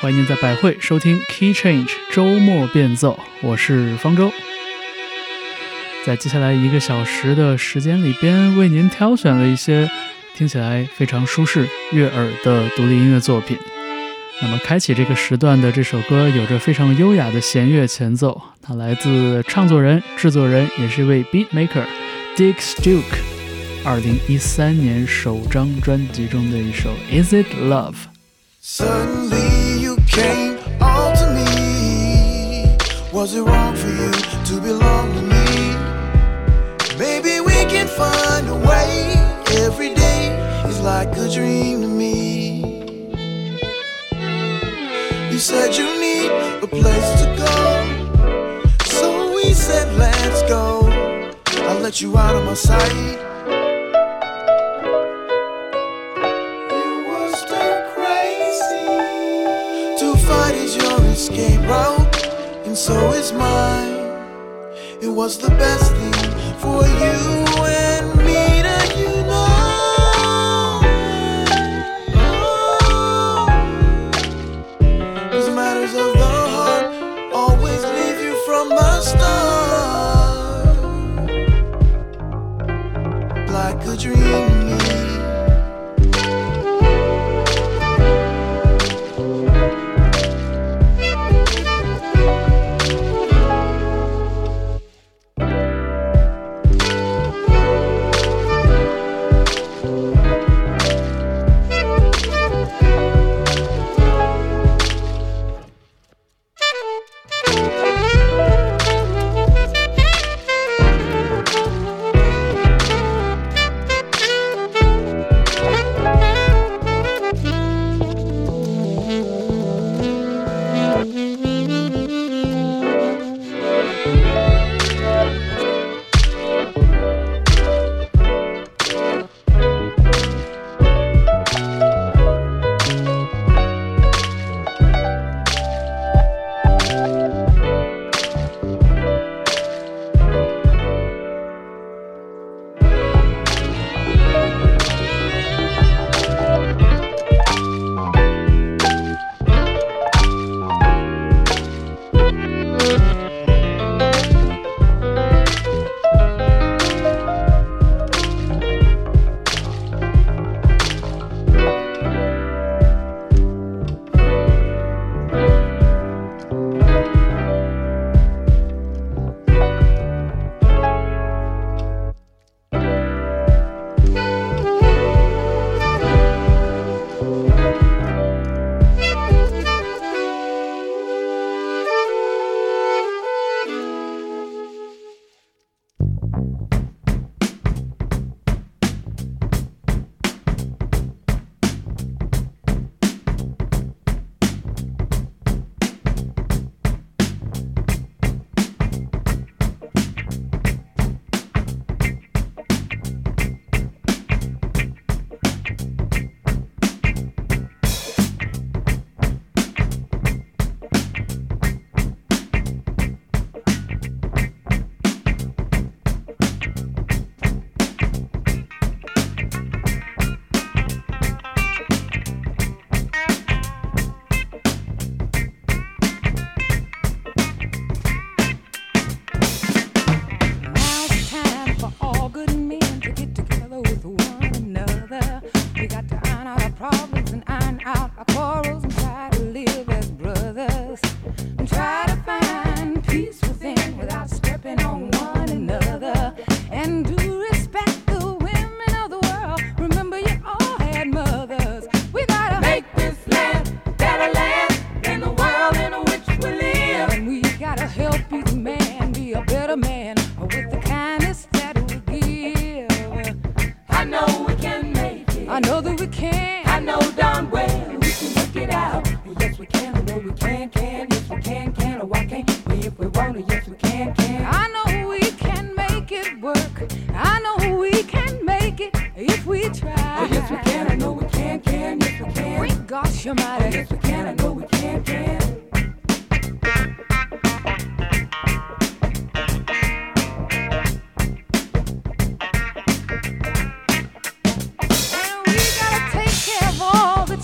欢迎您在百汇收听 Key Change 周末变奏，我是方舟。在接下来一个小时的时间里边，为您挑选了一些听起来非常舒适悦耳的独立音乐作品。那么开启这个时段的这首歌有着非常优雅的弦乐前奏，它来自唱作人、制作人也是一位 beatmaker Dick Stuke 2013年首张专辑中的一首 Is It Love。 Suddenly you came all to me, was it wrong for you to belong to me? Maybe we can find a way, every day is like a dream to me. You said you need a place to go, so we said let's go. I let you out of my sight. It was too crazy. To fight is your escape route, and so is mine. It was the best thing for you and me that you know. 'Cause matters of the heart always leave you from the start.A dream to me.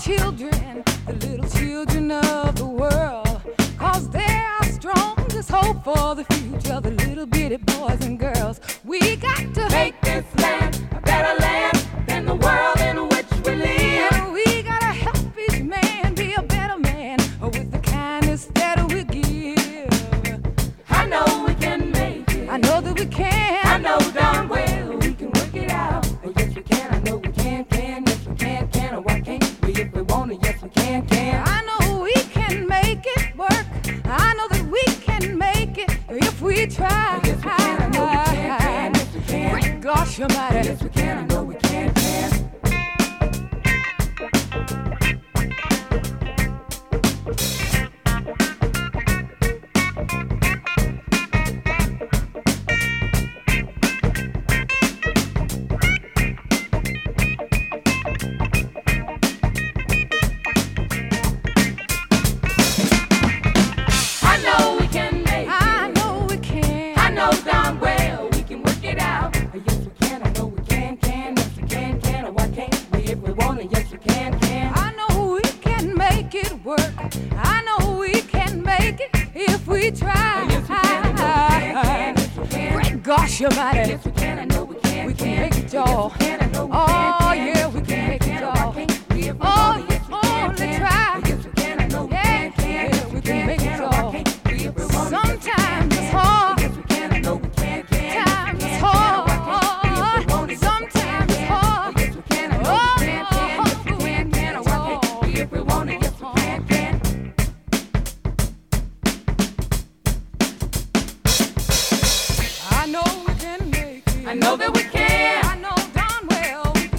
Children the little children of the world, 'cause they're our strongest hope for the future, the little bitty boys and girls. We got to make this land a better land than the world in which we live. And we gotta help each man be a better man with the kindness that we give. I know we can make it. I know that we can. I know darn well. I know we can make it work. I know that we can make it if we try. Yes, we can. I know we can. Yes, we can. Great gosh, you're mighty. Yes, we can. I know we can. Your body. Yes, we can. I know we can. We can make it, y'all. Oh, yeah, we can make it, y'all. Oh, if only try. Yes, we can. I know we can. Yeah, we can make it, y'all. Sometimes it's hard. Yes, we can. I know we can. Sometimes it's hard. Sometimes it's hard. Yes, we can. I know we can. Yes, we can. Can I walk it? If we want it, yes, we can. I know that we can. I know darn well we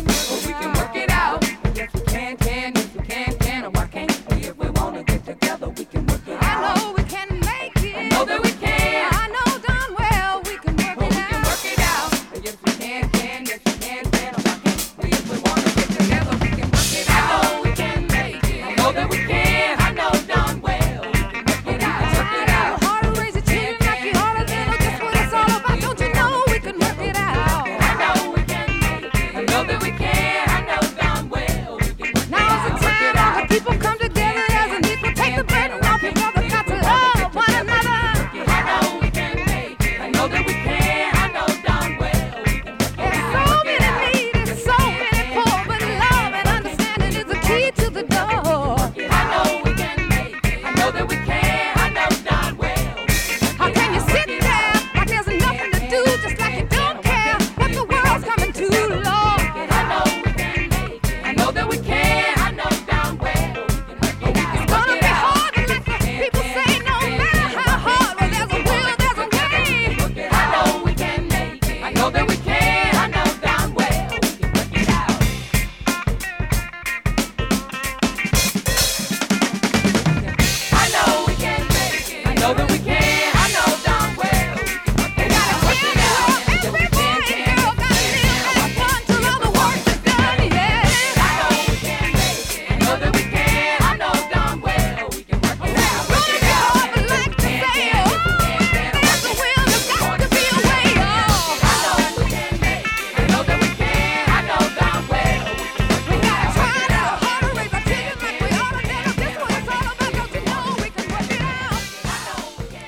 can work it out. Yes, we can, yes, we can. Or why can't we? If we want to get together, we can work it out. I know we can make it. I know that we can. I know darn well we can work it out. We can work it out. Yes, we can, yes, we can. Or why can't we? If we want to get together, we can work it out. I know we can make it. I know that we can. I know darn well we can work it out. Work it out. Harder to raise a children like you harder than know just what it's all about. Don't you know we can work it out?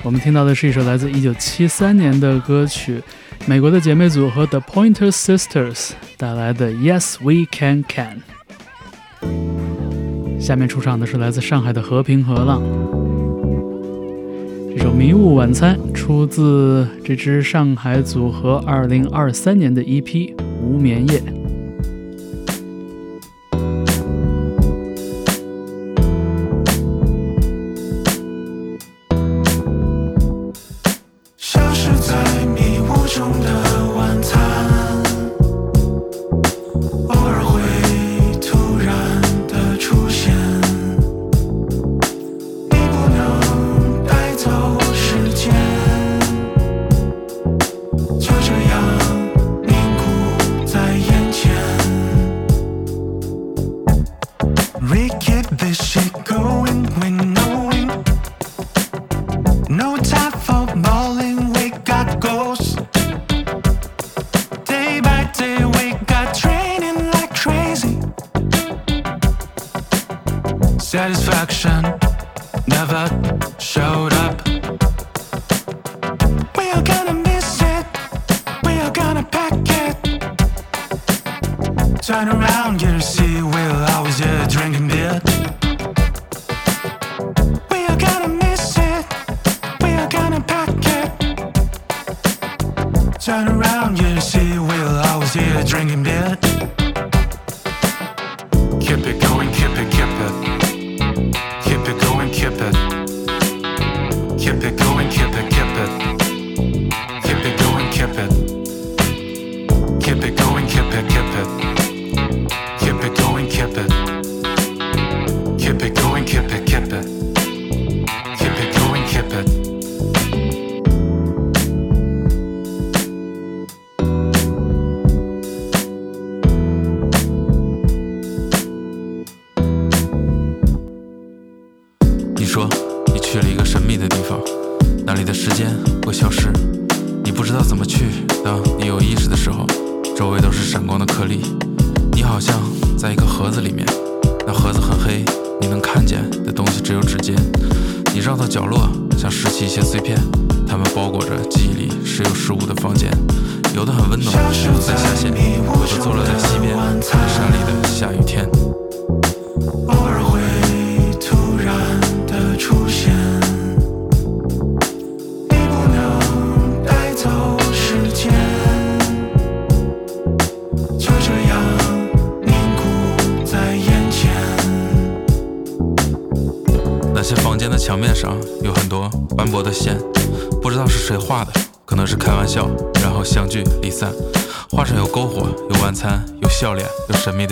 我们听到的是一首来自1973年的歌曲，美国的姐妹组合 The Pointer Sisters 带来的 Yes We Can Can。 下面出场的是来自上海的和平和浪，这首迷雾晚餐出自这支上海组合2023年的 EP 无眠夜。就这样凝固在眼前。satisfaction never showed up. We are gonna miss it, we are gonna pack it. Turn around, get to see we'll always here drinking beer. We are gonna miss it, we are gonna pack it. Turn around, get to see we'll always here drinking beer. Keep it going, keep it, keep it. Keep it going, keep it. Keep it going, keep it, keep it. Keep it going, keep it. Keep it going, keep it, keep it. Keep it going, keep it. Keep it going, keep it, keep it. Keep it going, keep it.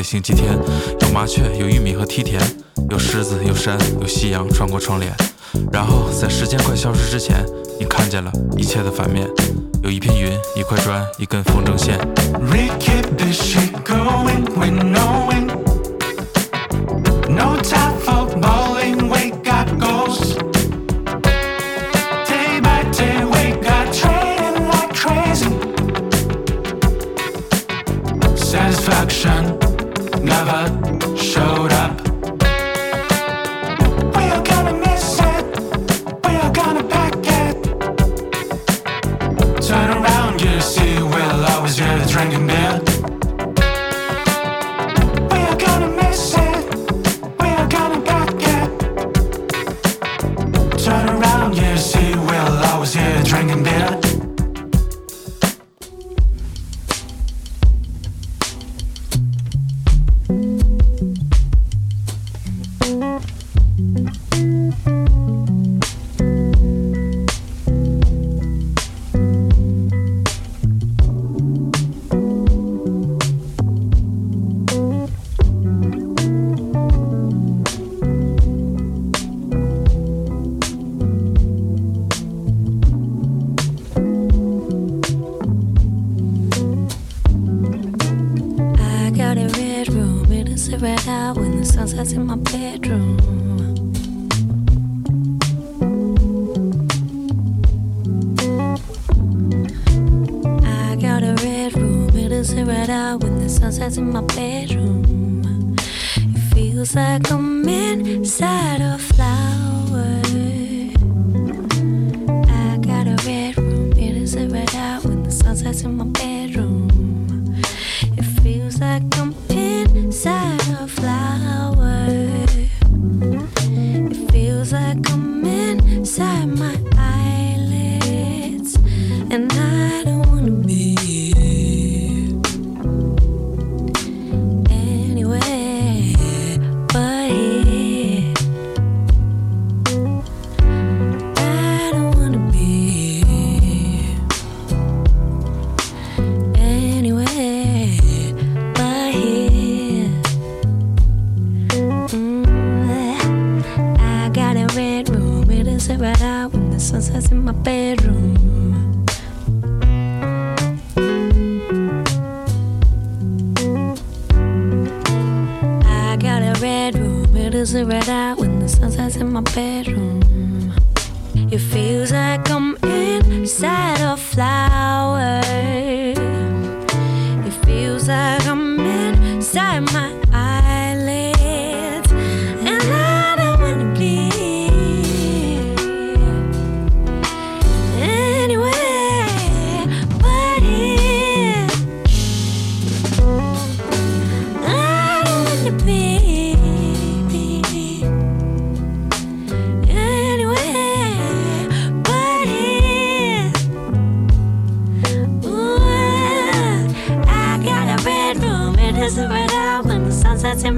星期天有麻雀，有玉米和梯田，有狮子，有山，有夕阳穿过窗帘。然后在时间快消失之前，你看见了一切的反面，有一片云，一块砖，一根风筝线。Inside my eyelids, and I don't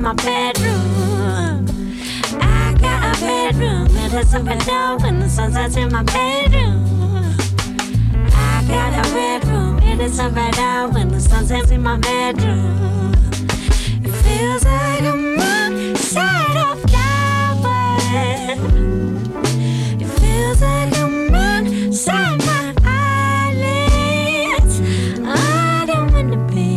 in my bedroom. I got a bedroom that has a window when the sun sets in my bedroom. I got a bedroom, it is a window when the sun sets in my bedroom. It feels like I'm outside of flowers. It feels like I'm outside my eyelids. I don't want to be.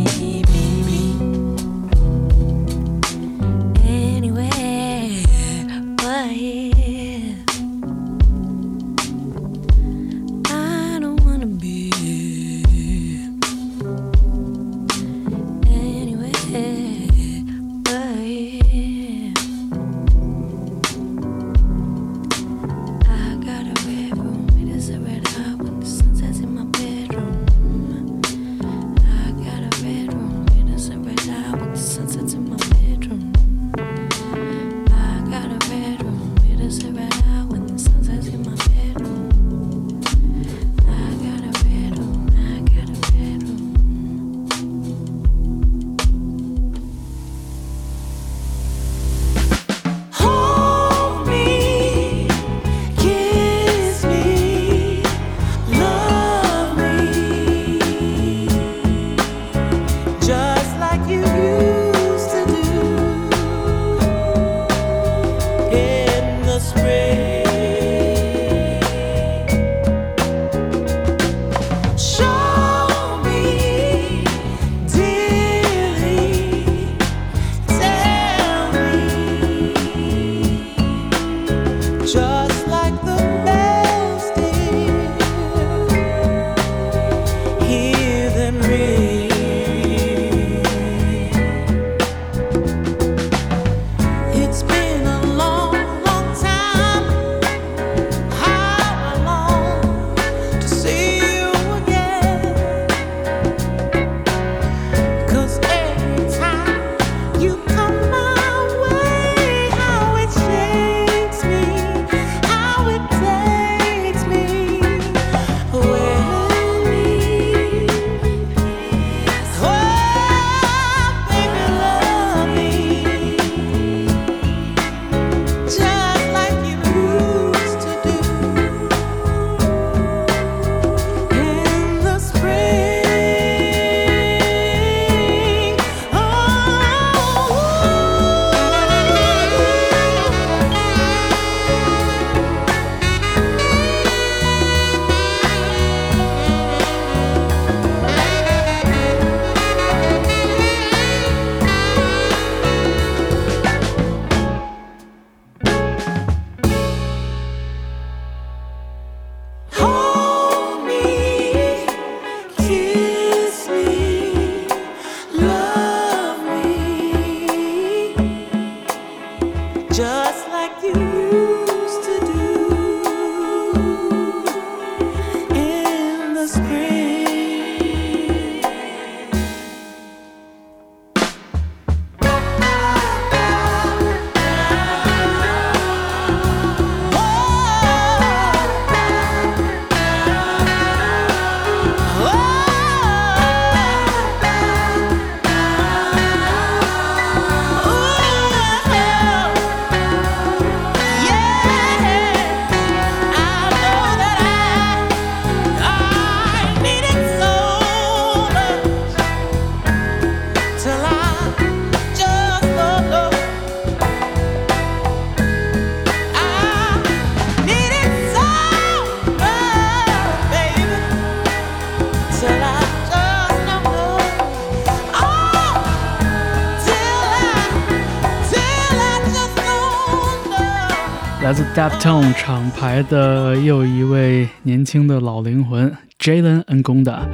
Daptone 厂牌的又一位年轻的老灵魂 Jalen Ngonda，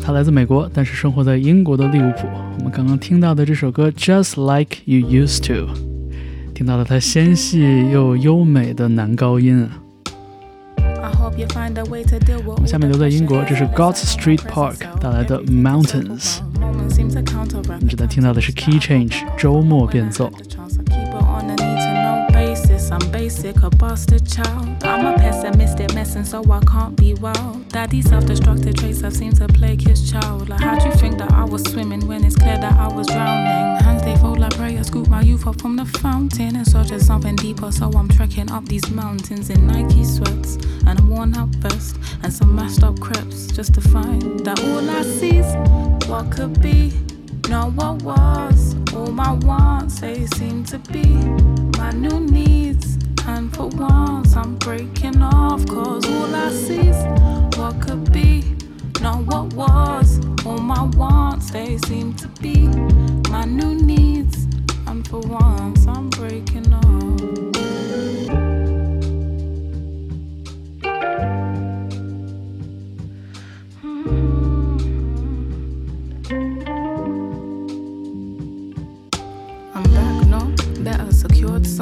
他来自美国，但是生活在英国的利物浦。我们刚刚听到的这首歌 Just Like You Used To， 听到了他纤细又优美的男高音。我们下面留在英国，这是 Gotts Street Park 带来的 Mountains。 你正在听到的是 Key Change 周末变奏。basic, a bastard child. I'm a pessimistic messin', so I can't be wild. Daddy's self-destructive traits have seemed to plague his child. Like, how'd you think that I was swimming when it's clear that I was drowning? Hands they fold like prayers, scoop my youth up from the fountain and search for something deeper, so I'm trekking up these mountains in Nike sweats and a worn-out vest and some mashed-up crepes, just to find that all I see's what could be. Not what was, all my wants, they seem to be my new needs. And for once I'm breaking off, cause all I see's what could be. Not what was, all my wants, they seem to be my new needs. And for once I'm breaking off.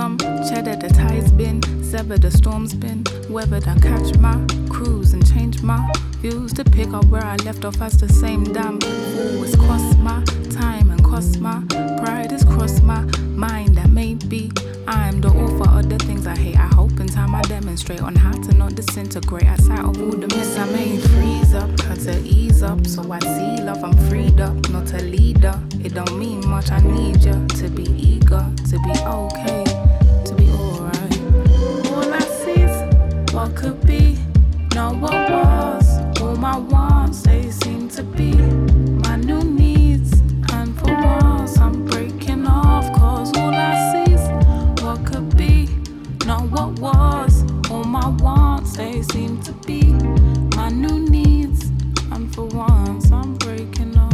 Some cheddar, the tie's been severed, the storm's been weathered. I catch my cruise and change my views to pick up where I left off as the same damn fool. It's cost my time and cost my pride, it's crossed my mind that maybe I'm the author of the things I hate. I hope in time I demonstrate on how to not disintegrate. I sight of all the mess I made, freeze up, had to ease up. So I see love, I'm freed up, not a leader. It don't mean much, I need ya to be eager, to be okay. What could be, not what was, all my wants, they seem to be my new needs, and for once I'm breaking off, cause all I see's what could be, not what was, all my wants, they seem to be my new needs, and for once I'm breaking off.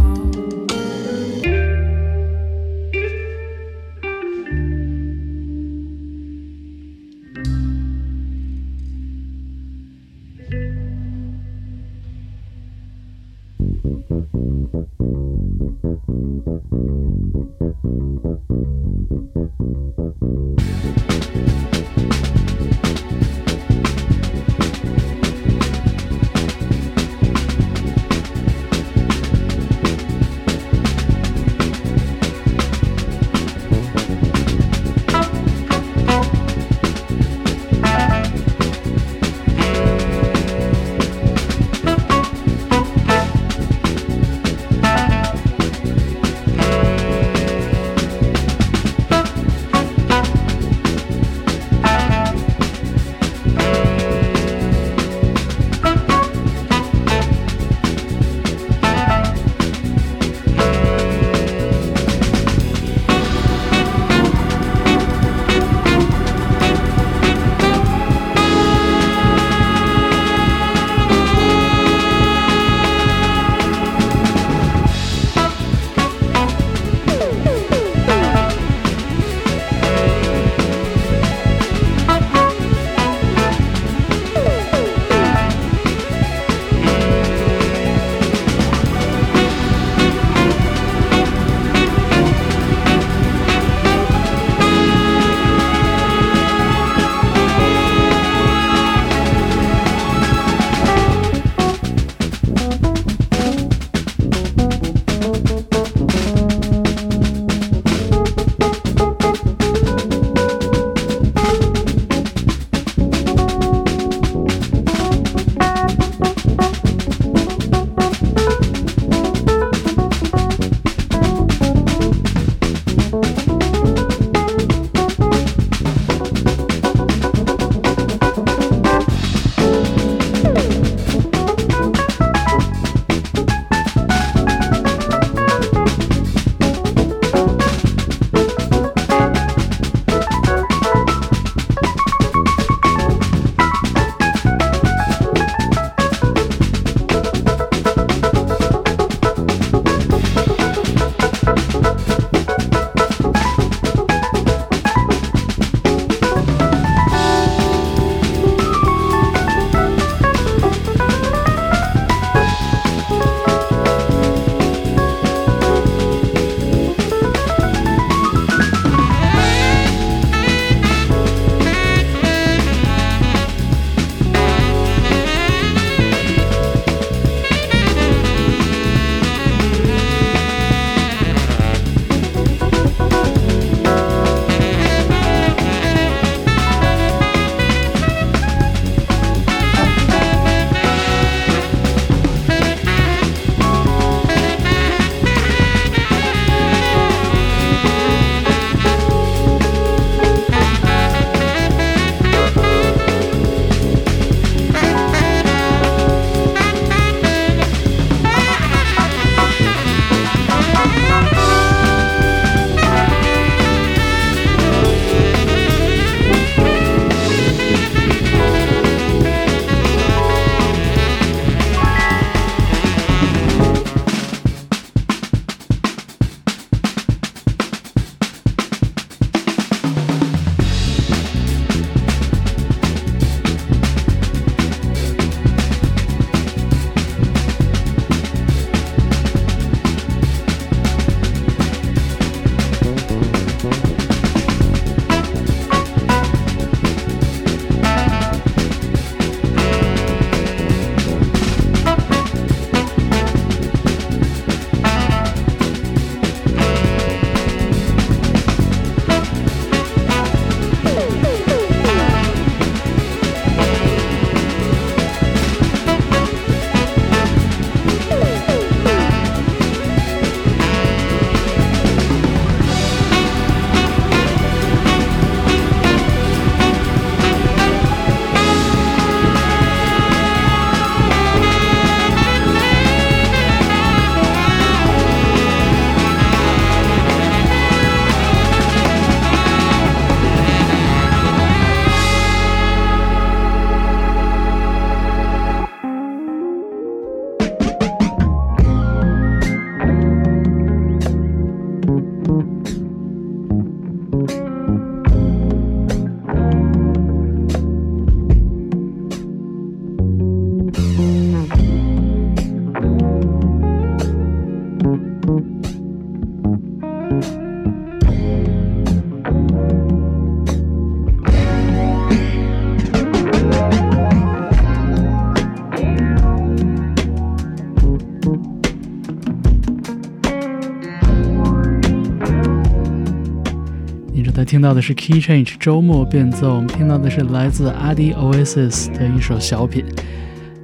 听到的是 Key Change 周末变奏，我们听到的是来自 Adi Oasis 的一首小品。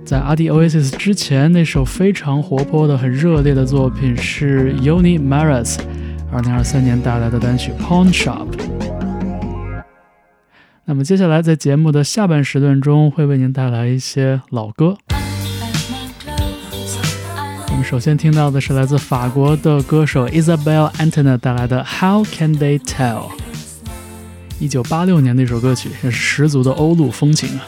在 Adi Oasis 之前，那首非常活泼的很热烈的作品是 Yoni Mayraz 2023年带来的单曲 Pawn Shop。 那么接下来在节目的下半时段中会为您带来一些老歌。我们首先听到的是来自法国的歌手 Isabelle Antena 带来的 How Can They Tell， 1986年的一首歌曲，也是十足的欧陆风情啊。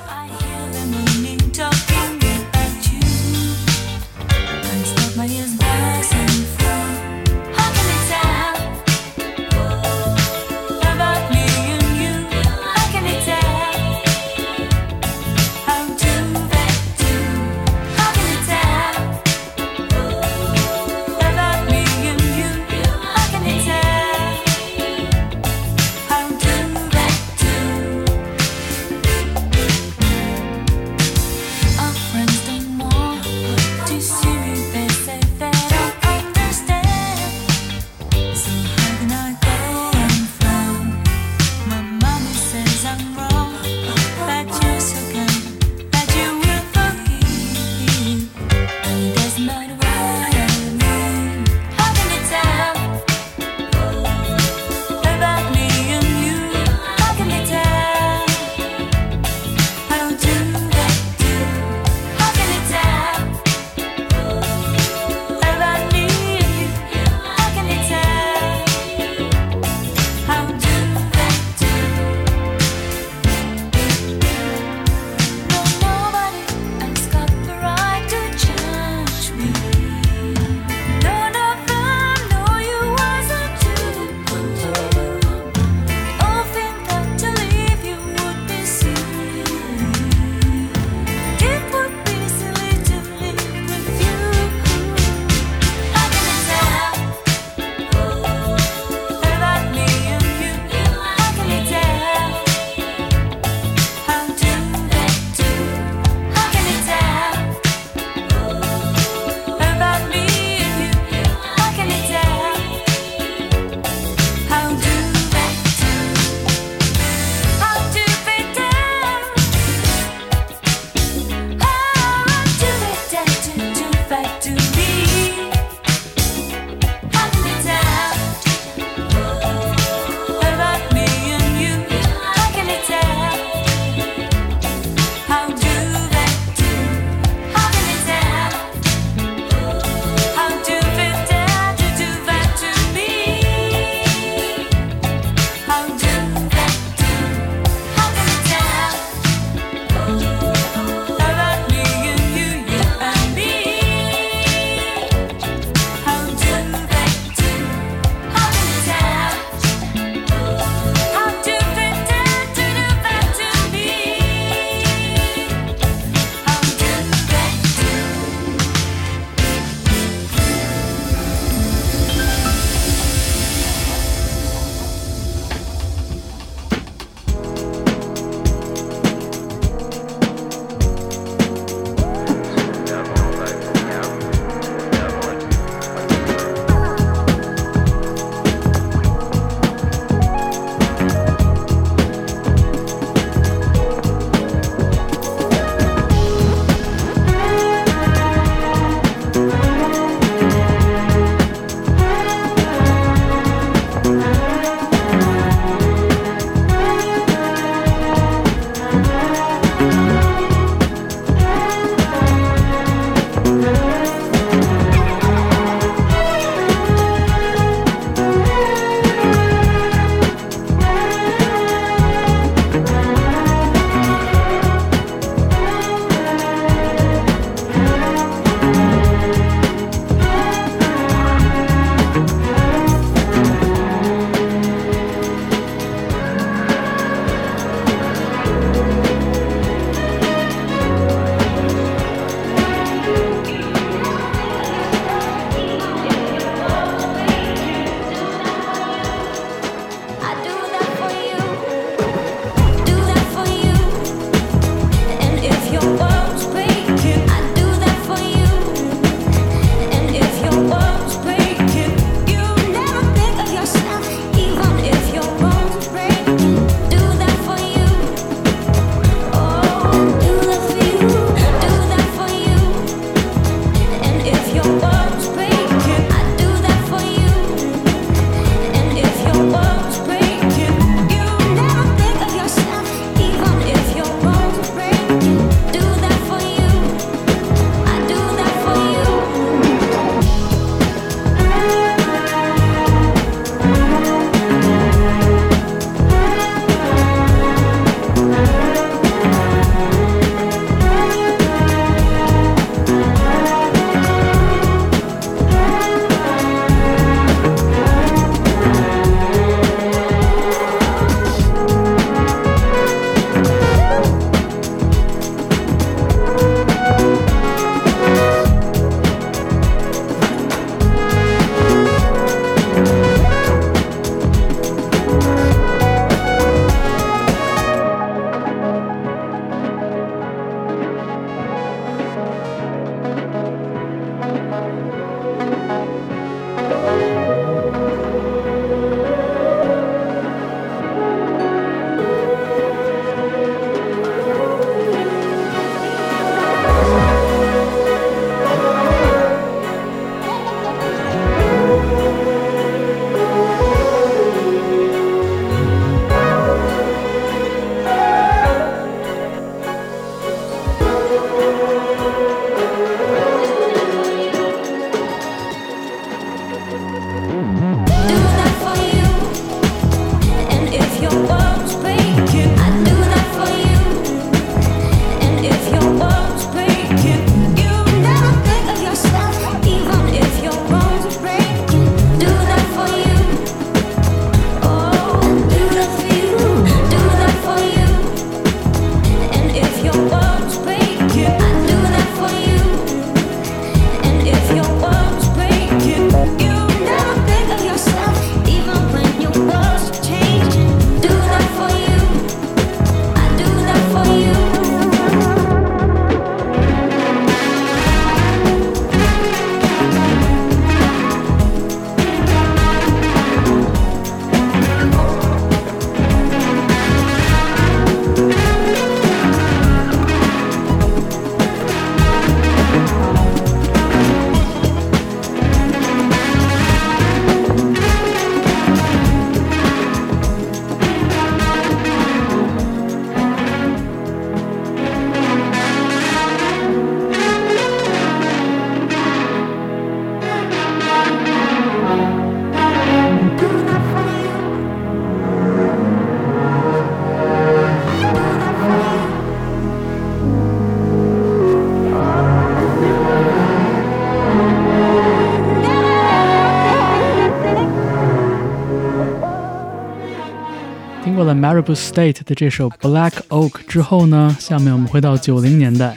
了 Maribu State 的这首 Black Oak 之后呢，下面我们回到90年代，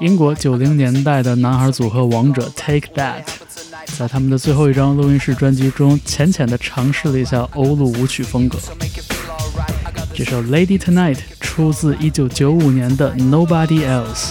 英国90年代的男孩组合王者 Take That 在他们的最后一张录音室专辑中浅浅地尝试了一下欧陆舞曲风格。这首 Lady Tonight 出自1995年的 Nobody Else。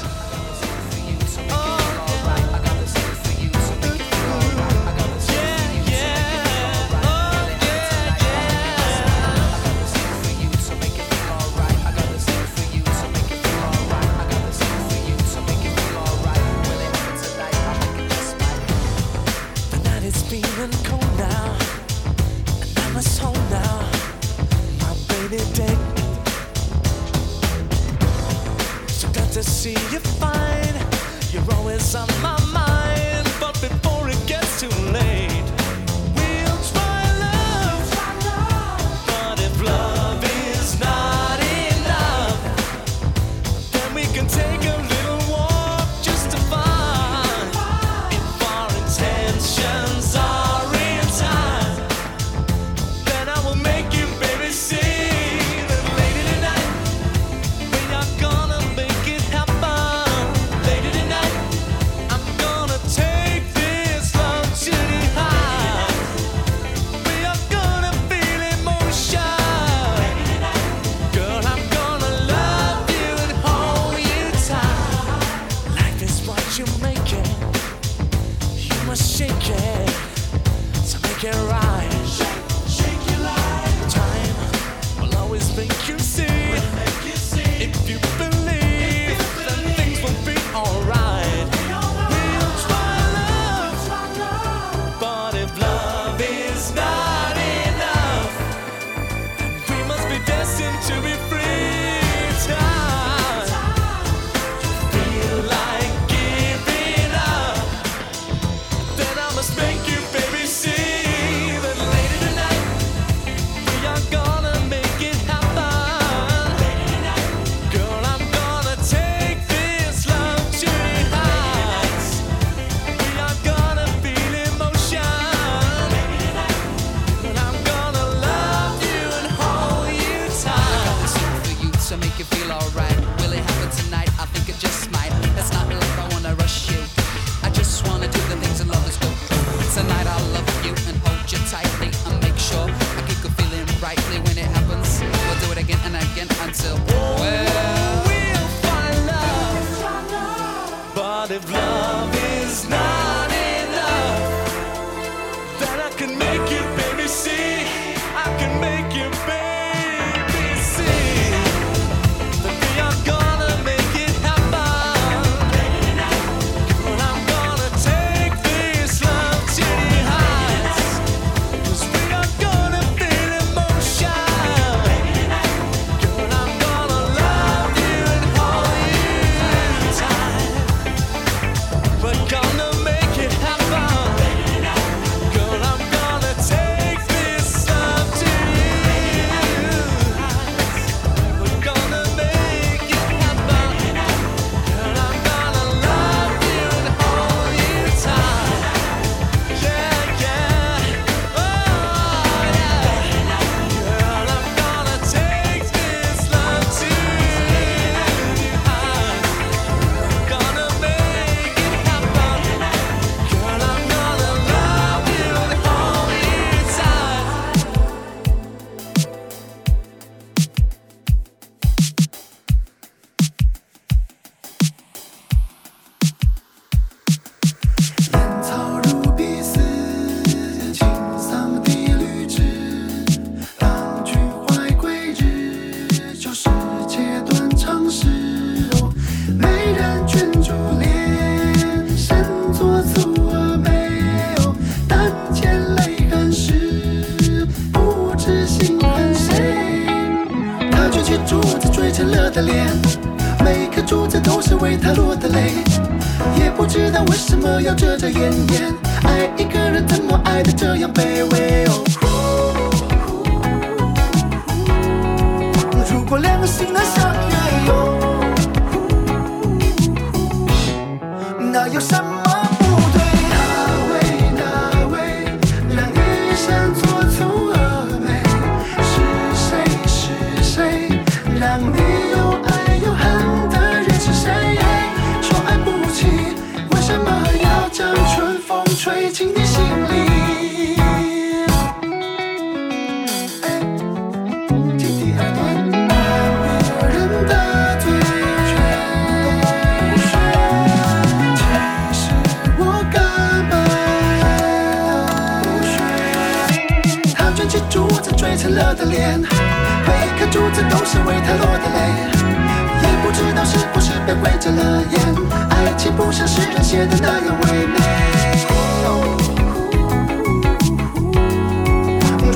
的脸，每一颗珠子都是为他落的泪，也不知道是不是被鬼遮了眼，爱情不像诗人写的那样唯美。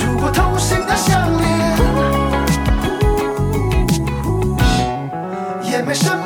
如果同心的相恋，也没什么。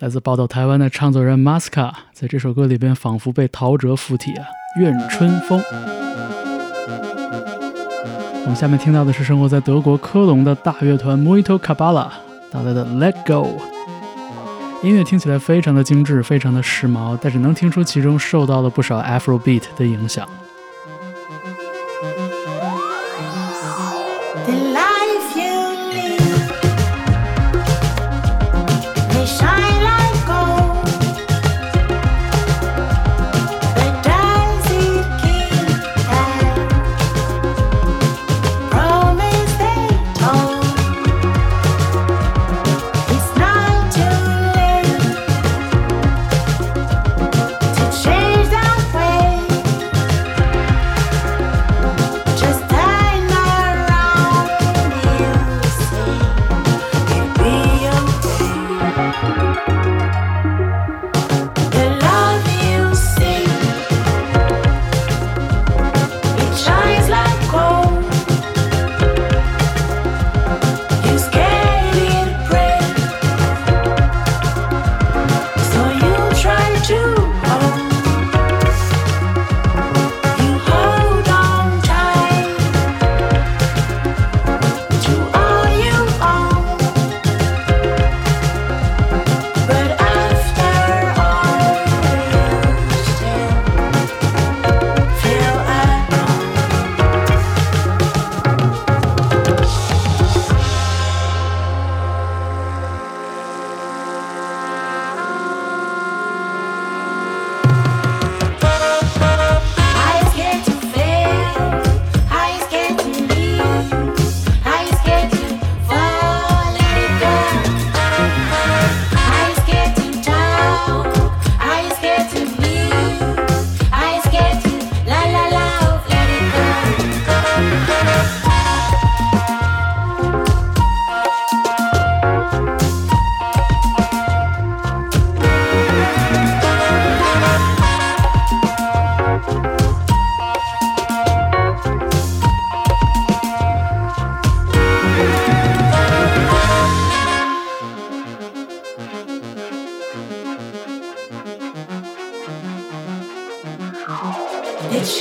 来自宝岛台湾的唱作人 Matzka 在这首歌里边仿佛被陶喆附体啊，愿春风。我们下面听到的是生活在德国科隆的大乐团 Muito Kabala 带来的 Let Go。 音乐听起来非常的精致，非常的时髦，但是能听出其中受到了不少 Afrobeat 的影响。It's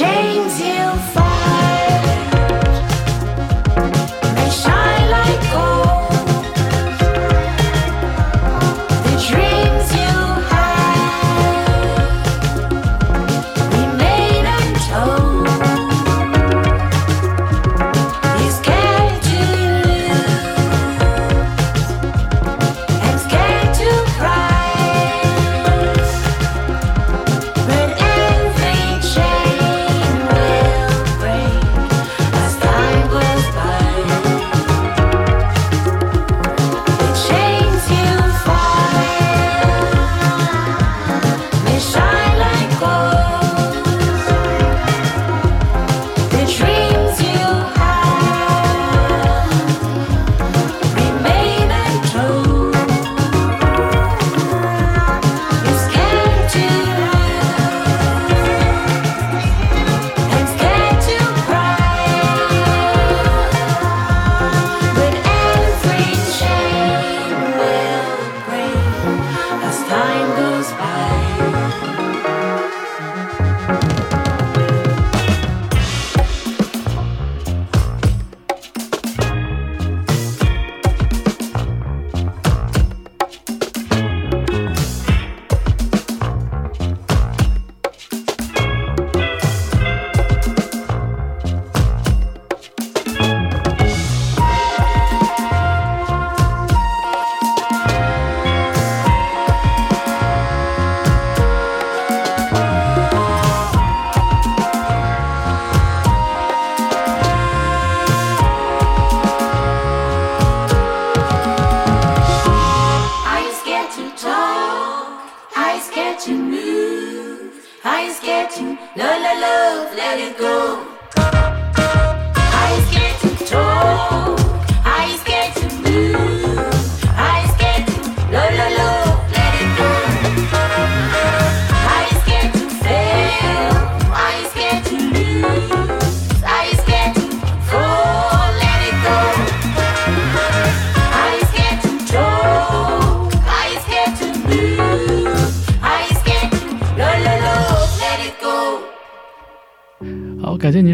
感谢您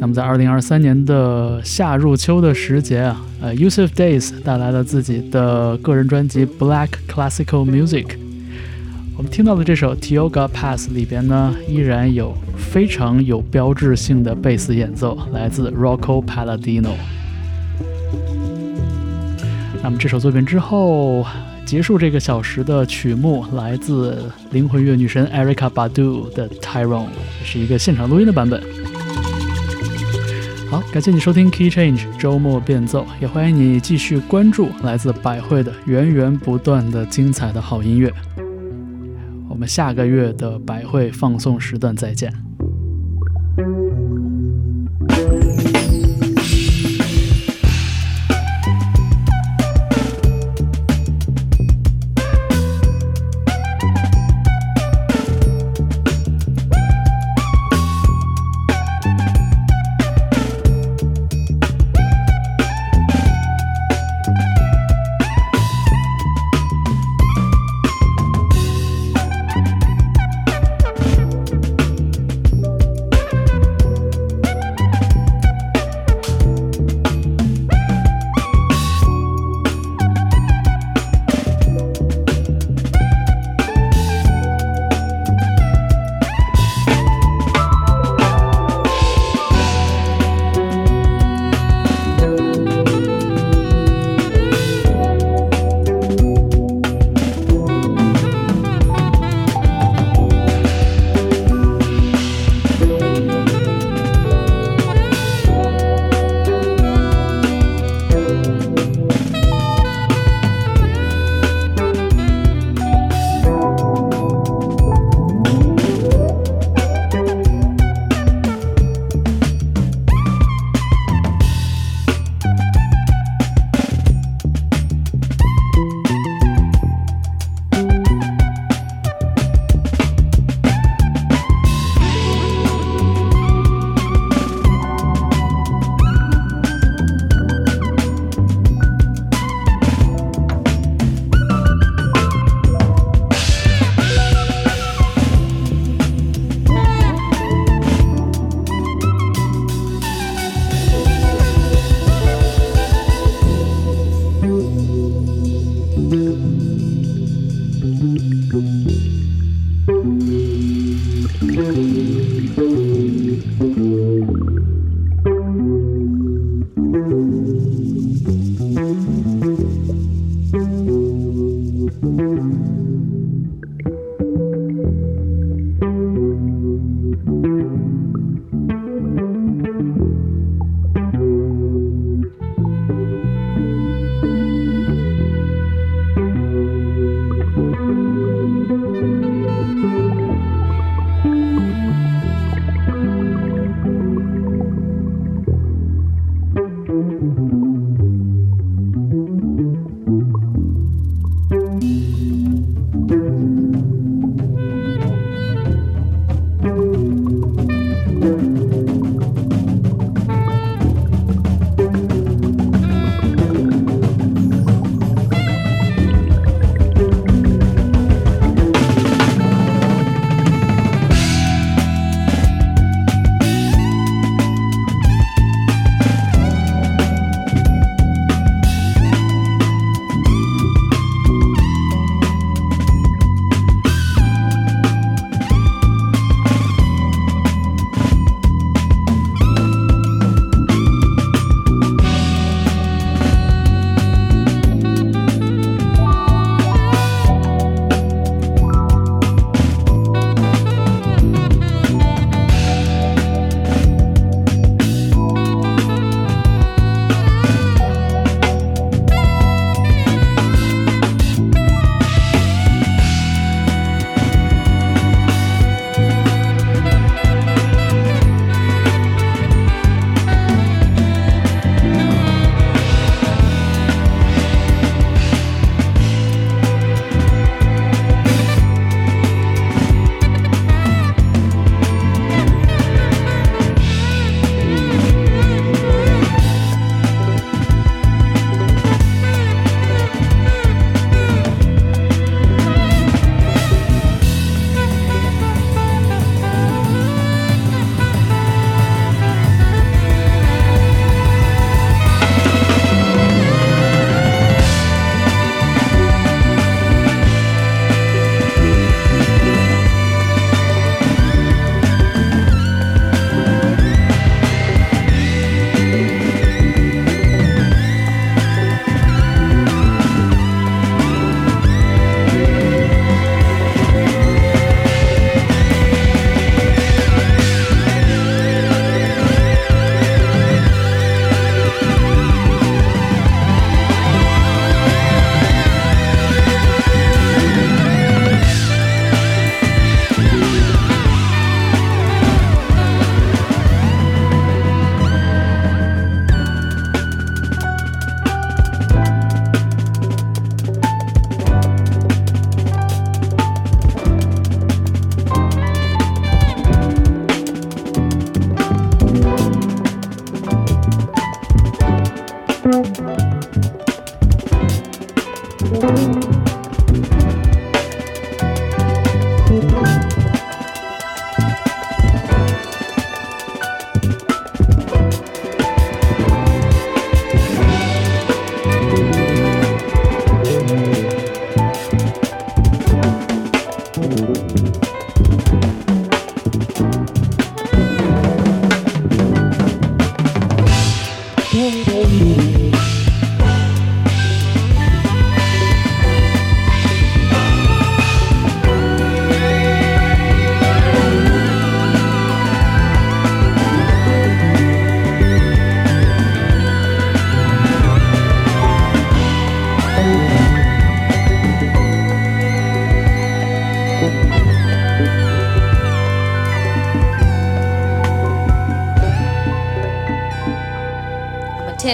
那么在2023年的夏入秋的时节啊，Yussef Dayes 带来了自己的个人专辑 Black Classical Music。我们听到的这首 Tioga Pass 里边呢，依然有非常有标志性的贝斯演奏，来自 Rocco Palladino。那么这首作品之后，结束这个小时的曲目来自灵魂乐女神 Erykah Badu 的 Tyrone， 是一个现场录音的版本。好，感谢你收听 Key Change 周末变奏，也欢迎你继续关注来自百汇的源源不断的精彩的好音乐。我们下个月的百汇放送时段再见。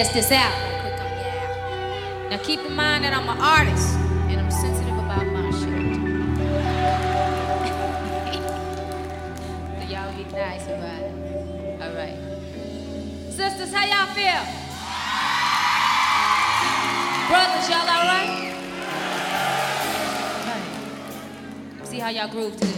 test this out real quick on y'all. Now keep in mind that I'm an artist and I'm sensitive about my shit. So y'all be nice about it. All right. Sisters, how y'all feel? Brothers, y'all all right? All right. See how y'all groove to this.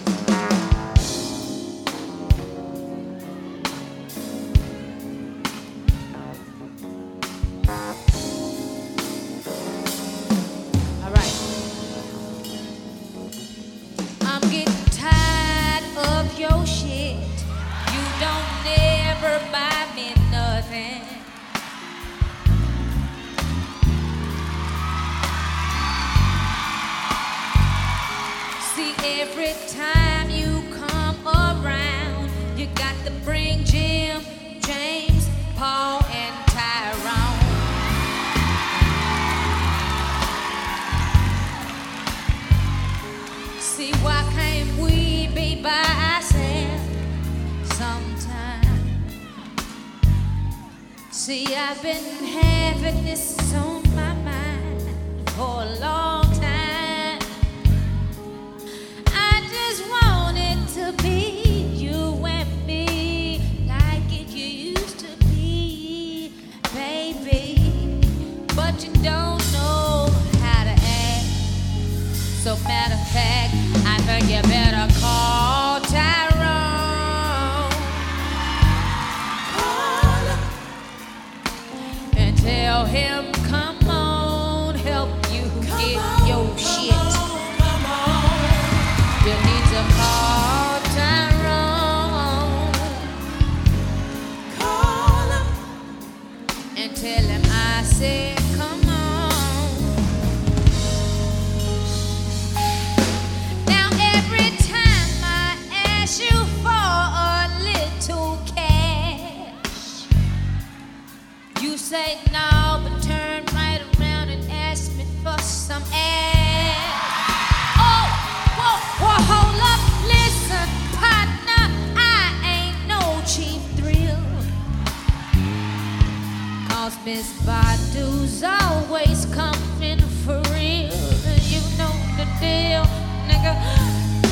Miss Badu's always coming for real, and you know the deal, nigga.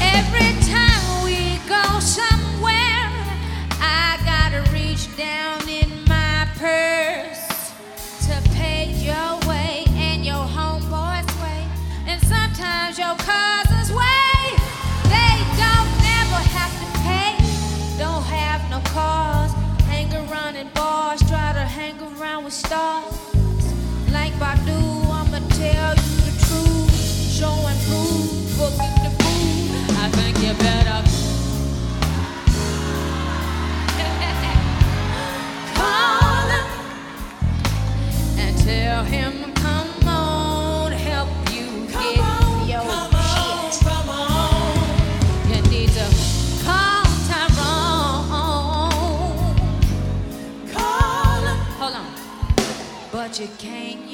Every time we go somewhere, I gotta reach down in my purse to pay your way and your homeboy's way, and sometimes your cousin's way. They don't never have to pay, don't have no cause, hang around in bars, try to hang around with stars. Like Badu, I'ma tell you the truth. Show and prove, booking the food. I think you better call him and tell him, come on, help you come get on, your shit. Come on, you need to call Tyrone. Call him. Hold on. But you can't